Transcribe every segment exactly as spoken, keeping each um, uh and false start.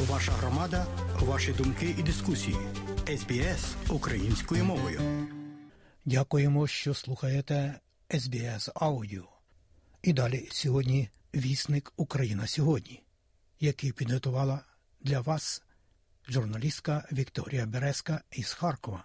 Ваша громада, ваші думки і дискусії. ес бе ес українською мовою. Дякуємо, що слухаєте ес бе ес Аудіо. І далі сьогодні вісник «Україна сьогодні», який підготувала для вас журналістка Вікторія Бареска із Харкова.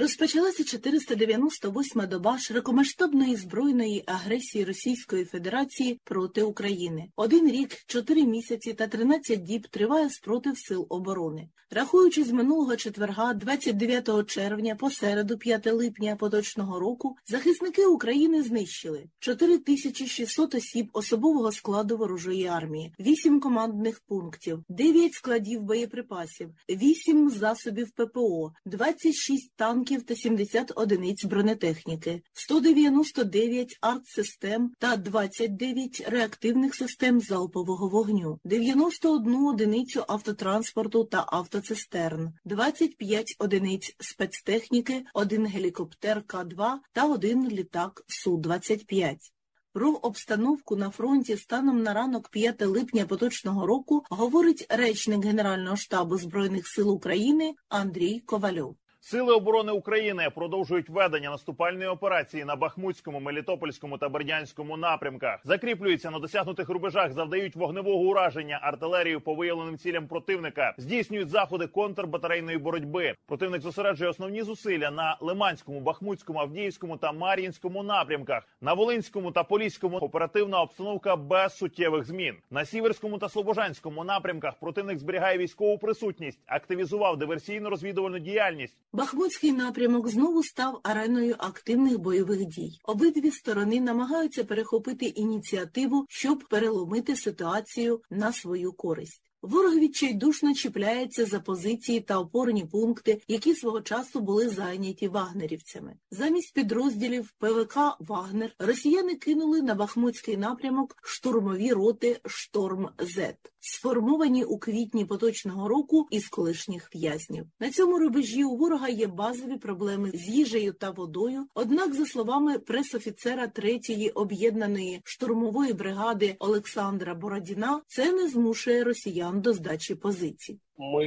Розпочалася чотириста дев'яносто восьма доба широкомасштабної збройної агресії Російської Федерації проти України. Один рік, чотири місяці та тринадцять діб триває спротив Сил оборони. Рахуючи з минулого четверга, двадцять дев'ятого червня, по середу, п'ятого липня поточного року, захисники України знищили чотири тисячі шістсот осіб особового складу ворожої армії, вісім командних пунктів, дев'ять складів боєприпасів, вісім засобів ППО, двадцять шість танків та сімдесят одиниць бронетехніки, сто дев'яносто дев'ять артсистем та двадцять дев'ять реактивних систем залпового вогню, дев'яносто одну одиницю автотранспорту та автоцистерн, двадцять п'ять одиниць спецтехніки, один гелікоптер Ка два та один літак Су двадцять п'ять. Про обстановку на фронті станом на ранок п'ятого липня поточного року говорить речник Генерального штабу Збройних сил України Андрій Ковальов. Сили оборони України продовжують ведення наступальної операції на Бахмутському, Мелітопольському та Бердянському напрямках. Закріплюються на досягнутих рубежах, завдають вогневого ураження артилерію по виявленим цілям противника, здійснюють заходи контрбатарейної боротьби. Противник зосереджує основні зусилля на Лиманському, Бахмутському, Авдіївському та Мар'їнському напрямках. На Волинському та Поліському оперативна обстановка без суттєвих змін. На Сіверському та Слобожанському напрямках противник зберігає військову присутність, активізував диверсійно-розвідувальну діяльність. Бахмутський напрямок знову став ареною активних бойових дій. Обидві сторони намагаються перехопити ініціативу, щоб переломити ситуацію на свою користь. Ворог відчайдушно чіпляється за позиції та опорні пункти, які свого часу були зайняті вагнерівцями. Замість підрозділів ПВК «Вагнер» росіяни кинули на бахмутський напрямок штурмові роти «Шторм-З», сформовані у квітні поточного року із колишніх в'язнів. На цьому рубежі у ворога є базові проблеми з їжею та водою, однак, за словами пресофіцера третьої об'єднаної штурмової бригади Олександра Бородіна, це не змушує росіян до здачі позицій. Ми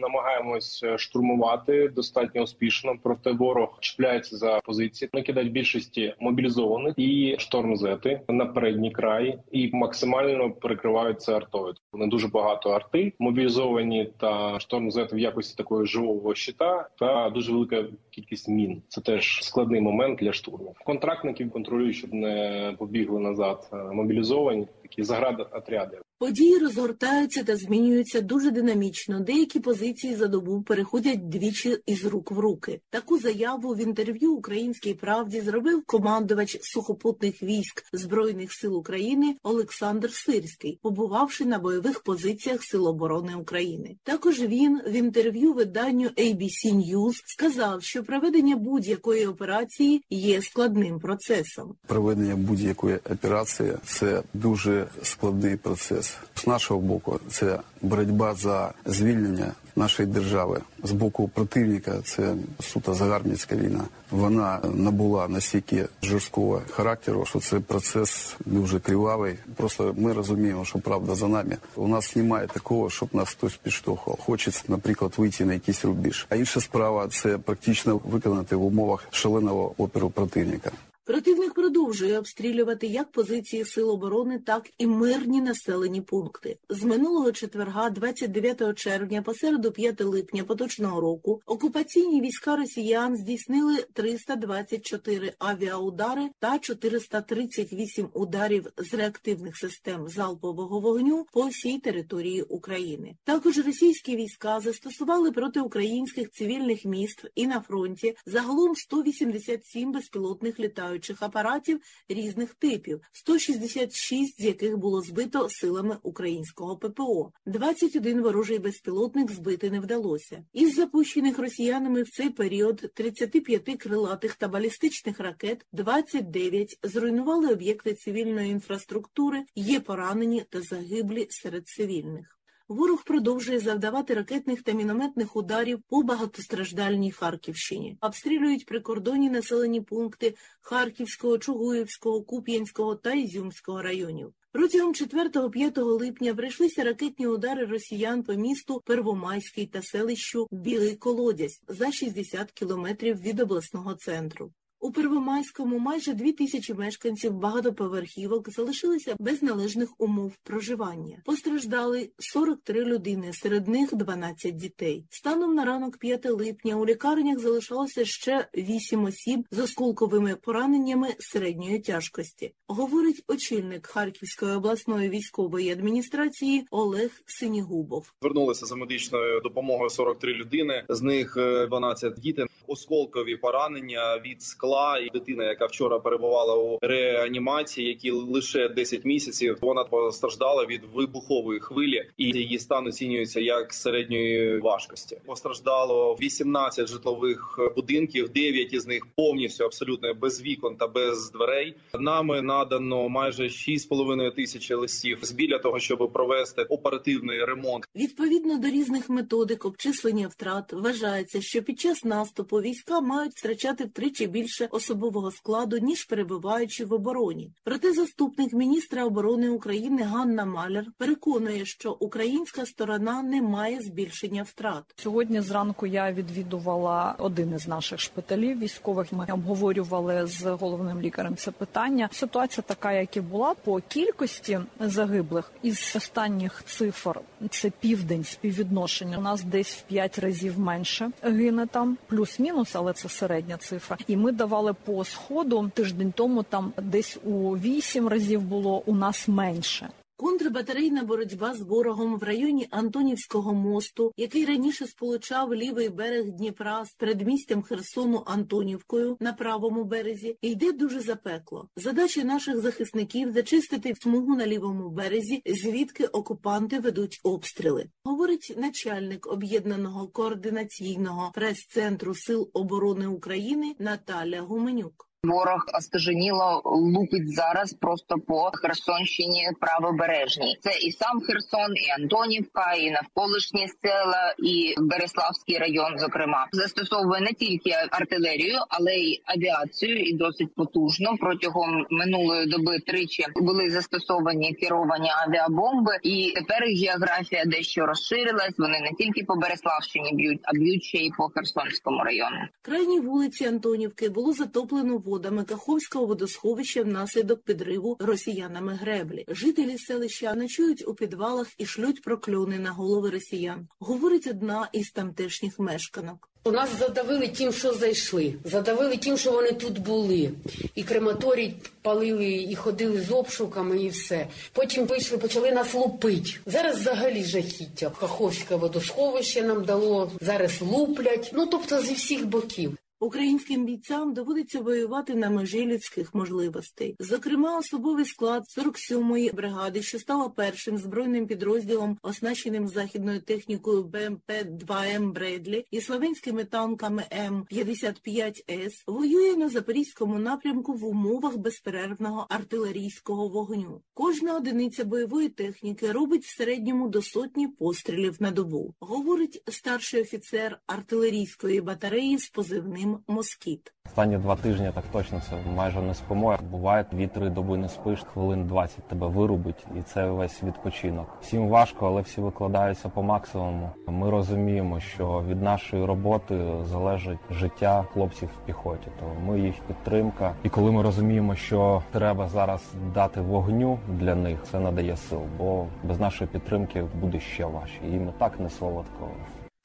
намагаємось штурмувати достатньо успішно, проте ворог чіпляється за позиції, накидають більшості мобілізованих і штормзети на передній край і максимально перекриваються артою. Вони дуже багато арти, мобілізовані та штормзети в якості такого живого щита та дуже велика кількість мін. Це теж складний момент для штурмів. Контрактників контролюють, щоб не побігли назад мобілізовані, такі заградотряди. Події розгортаються та змінюються дуже динамічно. Деякі позиції за добу переходять двічі із рук в руки. Таку заяву в інтерв'ю «Українській правді» зробив командувач сухопутних військ Збройних сил України Олександр Сирський, побувавши на бойових позиціях Сил оборони України. Також він в інтерв'ю виданню Ей Бі Сі Ньюз сказав, що проведення будь-якої операції є складним процесом. Проведення будь-якої операції – це дуже складний процес. З нашого боку, це боротьба за звільнення нашої держави. З боку противника, це суто загарбницька війна. Вона набула настільки жорсткого характеру, що це процес дуже кривавий. Просто ми розуміємо, що правда за нами. У нас немає такого, щоб нас хтось підштовхував. Хочеться, наприклад, вийти на якийсь рубіж. А інша справа – це практично виконати в умовах шаленого опору противника. Противник продовжує обстрілювати як позиції Сил оборони, так і мирні населені пункти. З минулого четверга, двадцять дев'ятого червня, по середу п'ятого липня поточного року, окупаційні війська росіян здійснили триста двадцять чотири авіаудари та чотириста тридцять вісім ударів з реактивних систем залпового вогню по всій території України. Також російські війська застосували проти українських цивільних міст і на фронті загалом сто вісімдесят сім безпілотних літаючих апаратів різних типів, сто шістдесят шість з яких було збито силами українського ППО. двадцять один ворожий безпілотник збити не вдалося. Із запущених росіянами в цей період тридцять п'ять крилатих та балістичних ракет, двадцять дев'ять зруйнували об'єкти цивільної інфраструктури, є поранені та загиблі серед цивільних. Ворог продовжує завдавати ракетних та мінометних ударів по багатостраждальній Харківщині. Обстрілюють прикордонні населені пункти Харківського, Чугуївського, Куп'янського та Ізюмського районів. Протягом четвертого-п'ятого липня прийшлися ракетні удари росіян по місту Первомайський та селищу Білий Колодязь за шістдесят кілометрів від обласного центру. У Первомайському майже дві тисячі мешканців багатоповерхівок залишилися без належних умов проживання. Постраждали сорок три людини, серед них дванадцять дітей. Станом на ранок п'ятого липня у лікарнях залишалося ще вісім осіб з осколковими пораненнями середньої тяжкості, говорить очільник Харківської обласної військової адміністрації Олег Синігубов. Звернулися за медичною допомогою сорок три людини, з них дванадцять дітей. Осколкові поранення від скла, і дитина, яка вчора перебувала у реанімації, які лише десять місяців, вона постраждала від вибухової хвилі, і її стан оцінюється як середньої важкості. Постраждало вісімнадцять житлових будинків, дев'ять із них повністю абсолютно без вікон та без дверей. Нами надано майже шість з половиною тисячі листів збіля того, щоб провести оперативний ремонт. Відповідно до різних методик обчислення втрат, вважається, що під час наступу війська мають втрачати втричі більше особового складу, ніж перебуваючи в обороні. Проте заступник міністра оборони України Ганна Маляр переконує, що українська сторона не має збільшення втрат. Сьогодні зранку я відвідувала один із наших шпиталів військових. Ми обговорювали з головним лікарем це питання. Ситуація така, як і була по кількості загиблих. Із останніх цифр, це південь, співвідношення, у нас десь в п'ять разів менше гине там, плюс мінус, але це середня цифра. І ми давали по сходу тиждень тому, там десь у вісім разів було, у нас менше. Контрбатарейна боротьба з ворогом в районі Антонівського мосту, який раніше сполучав лівий берег Дніпра з передмістям Херсону Антонівкою на правому березі, йде дуже запекло. Задача наших захисників – зачистити смугу на лівому березі, звідки окупанти ведуть обстріли, говорить начальник об'єднаного координаційного прес-центру Сил оборони України Наталя Гуменюк. Ворог остеженіло лупить зараз просто по Херсонщині правобережній. Це і сам Херсон, і Антонівка, і навколишні села, і Береславський район, зокрема. Застосовує не тільки артилерію, але й авіацію, і досить потужно. Протягом минулої доби тричі були застосовані керовані авіабомби, і тепер географія дещо розширилась. Вони не тільки по Береславщині б'ють, а б'ють ще й по Херсонському району. Крайні вулиці Антонівки було затоплено в водами Каховського водосховища внаслідок підриву росіянами греблі. Жителі селища ночують у підвалах і шлють прокльони на голови росіян, говорить одна із тамтешніх мешканок. У нас задавили тим, що зайшли, задавили тим, що вони тут були. І крематорій палили, і ходили з обшуками, і все. Потім вийшли, почали нас лупити. Зараз взагалі жахіття. Каховське водосховище нам дало, зараз луплять, ну тобто зі всіх боків. Українським бійцям доводиться воювати на межі людських можливостей. Зокрема, особовий склад сорок сьомої бригади, що стала першим збройним підрозділом, оснащеним західною технікою Бе Ем Пе два Ем Бредлі і словенськими танками Ем п'ятдесят п'ять Ес, воює на Запорізькому напрямку в умовах безперервного артилерійського вогню. Кожна одиниця бойової техніки робить в середньому до сотні пострілів на добу, говорить старший офіцер артилерійської батареї з позивним «Москіт». Останні два тижні так точно це майже не спимо. Буває, дві-три доби не спиш, хвилин двадцять тебе вирубить, і це весь відпочинок. Всім важко, але всі викладаються по максимуму. Ми розуміємо, що від нашої роботи залежить життя хлопців в піхоті, то ми їх підтримка. І коли ми розуміємо, що треба зараз дати вогню для них, це надає сил, бо без нашої підтримки буде ще важче. Їм і так не солодко.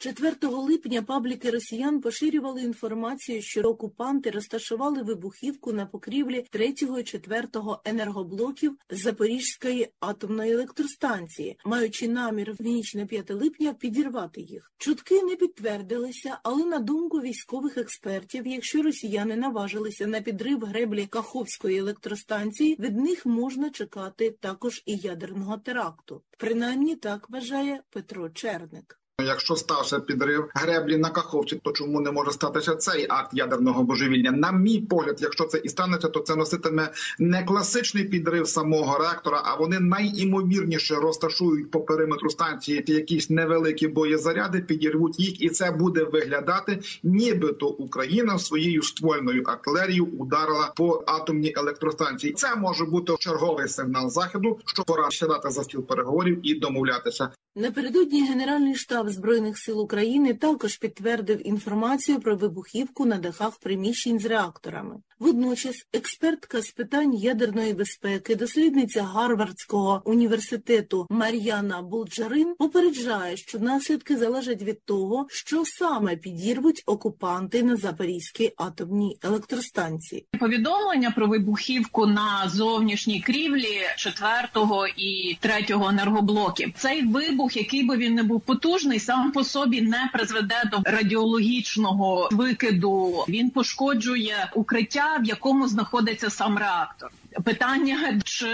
четвертого липня пабліки росіян поширювали інформацію, що окупанти розташували вибухівку на покрівлі третього і четвертого енергоблоків Запорізької атомної електростанції, маючи намір в ніч на п'ятого липня підірвати їх. Чутки не підтвердилися, але на думку військових експертів, якщо росіяни наважилися на підрив греблі Каховської електростанції, від них можна чекати також і ядерного теракту. Принаймні так вважає Петро Черник. Якщо стався підрив греблі на Каховці, то чому не може статися цей акт ядерного божевілля? На мій погляд, якщо це і станеться, то це носитиме не класичний підрив самого реактора, а вони найімовірніше розташують по периметру станції якісь невеликі боєзаряди, підірвуть їх, і це буде виглядати, нібито Україна своєю ствольною артилерією ударила по атомній електростанції. Це може бути черговий сигнал Заходу, що пора сідати за стіл переговорів і домовлятися. Напередодні Генеральний штаб Збройних сил України також підтвердив інформацію про вибухівку на дахах приміщень з реакторами. Водночас експертка з питань ядерної безпеки, дослідниця Гарвардського університету Мар'яна Булджарин попереджає, що наслідки залежать від того, що саме підірвуть окупанти на Запорізькій атомній електростанції. Повідомлення про вибухівку на зовнішній крівлі четвертого і третього енергоблоків. Цей вибух, який би він не був потужний, сам по собі не призведе до радіологічного викиду. Він пошкоджує укриття, в якому знаходиться сам реактор. Питання, чи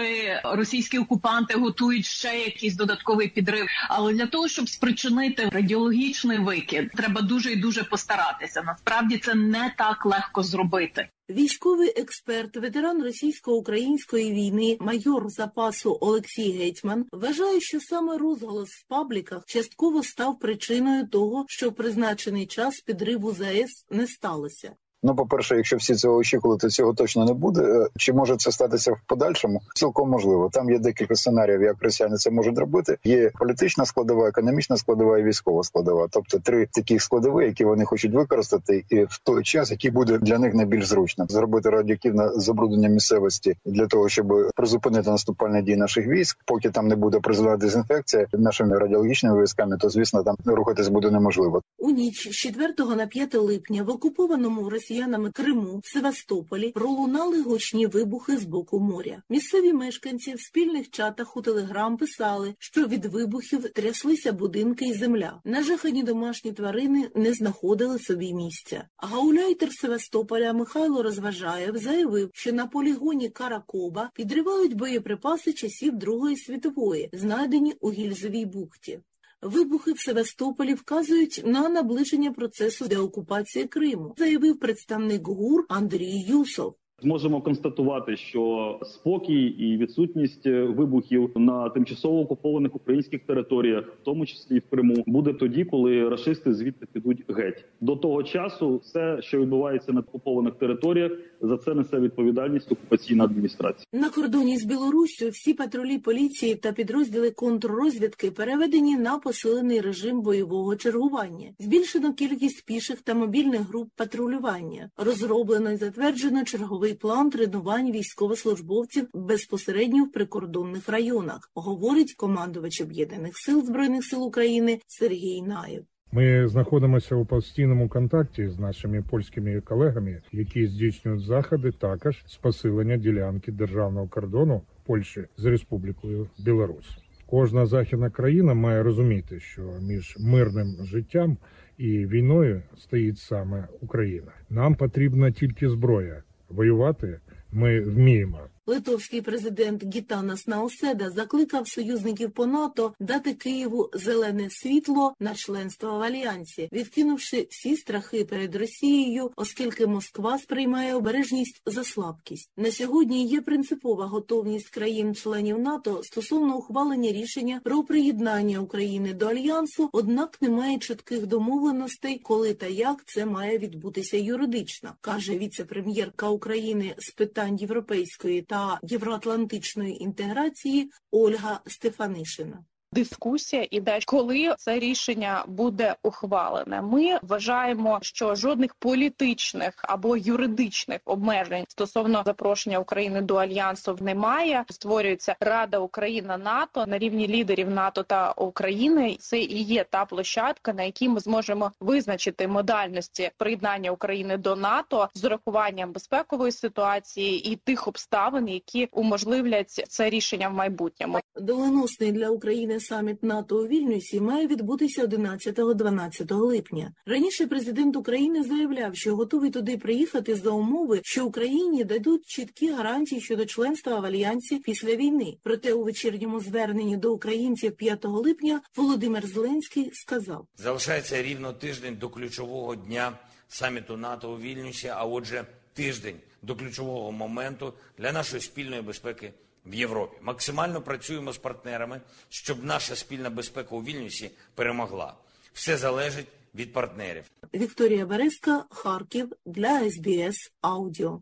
російські окупанти готують ще якийсь додатковий підрив. Але для того, щоб спричинити радіологічний викид, треба дуже і дуже постаратися. Насправді це не так легко зробити. Військовий експерт, ветеран російсько-української війни, майор запасу Олексій Гетьман вважає, що саме розголос в пабліках частково став причиною того, що призначений час підриву ЗАЕС не сталося. Ну, по-перше, якщо всі цього очікували, то цього точно не буде. Чи може це статися в подальшому? Цілком можливо. Там є декілька сценаріїв, як росіяни це можуть робити. Є політична складова, економічна складова і військова складова. Тобто три таких складові, які вони хочуть використати і в той час, який буде для них найбільш зручно. Зробити радіоактивне забруднення місцевості для того, щоб призупинити наступальні дії наших військ. Поки там не буде призвана дезінфекція нашими радіологічними військами, то, звісно, там рухатись буде неможливо. У ніч з четвертого на п'яте липня в окупованому Росії Янами Криму, Севастополі пролунали гучні вибухи з боку моря. Місцеві мешканці в спільних чатах у Телеграм писали, що від вибухів тряслися будинки і земля. Нажахані домашні тварини не знаходили собі місця. Гауляйтер Севастополя Михайло Розважаєв заявив, що на полігоні Каракоба підривають боєприпаси часів Другої світової, знайдені у Гільзовій бухті. Вибухи в Севастополі вказують на наближення процесу деокупації Криму, заявив представник ГУР Андрій Юсов. Можемо констатувати, що спокій і відсутність вибухів на тимчасово окупованих українських територіях, в тому числі і в Криму, буде тоді, коли рашисти звідти підуть геть. До того часу все, що відбувається на окупованих територіях, за це несе відповідальність окупаційна адміністрація. На кордоні з Білоруссю всі патрулі поліції та підрозділи контррозвідки переведені на посилений режим бойового чергування. Збільшено кількість піших та мобільних груп патрулювання. Розроблено і затверджено черговий план тренувань військовослужбовців безпосередньо в прикордонних районах, говорить командувач Об'єднаних сил Збройних сил України Сергій Наєв. Ми знаходимося у постійному контакті з нашими польськими колегами, які здійснюють заходи також з посилення ділянки державного кордону Польщі з Республікою Білорусь. Кожна західна країна має розуміти, що між мирним життям і війною стоїть саме Україна. Нам потрібна тільки зброя. Воювати ми вміємо. Литовський президент Гітанас Науседа закликав союзників по НАТО дати Києву зелене світло на членство в Альянсі, відкинувши всі страхи перед Росією, оскільки Москва сприймає обережність за слабкість. На сьогодні є принципова готовність країн-членів НАТО стосовно ухвалення рішення про приєднання України до Альянсу, однак немає чітких домовленостей, коли та як це має відбутися юридично, каже віце-прем'єрка України з питань європейської та та євроатлантичної інтеграції Ольга Стефанішина. Дискусія іде, коли це рішення буде ухвалене. Ми вважаємо, що жодних політичних або юридичних обмежень стосовно запрошення України до Альянсу немає. Створюється Рада Україна-НАТО на рівні лідерів НАТО та України. Це і є та площадка, на якій ми зможемо визначити модальності приєднання України до НАТО з урахуванням безпекової ситуації і тих обставин, які уможливлять це рішення в майбутньому. Доленосний для України саміт НАТО у Вільнюсі має відбутися одинадцятого-дванадцятого липня. Раніше президент України заявляв, що готовий туди приїхати за умови, що Україні дадуть чіткі гарантії щодо членства в Альянсі після війни. Проте у вечірньому зверненні до українців п'ятого липня Володимир Зеленський сказав: "Залишається рівно тиждень до ключового дня саміту НАТО у Вільнюсі, а отже тиждень до ключового моменту для нашої спільної безпеки в Європі. Максимально працюємо з партнерами, щоб наша спільна безпека у Вільнюсі перемогла. Все залежить від партнерів". Вікторія Бареска, Харків, для ес бе ес Аудіо.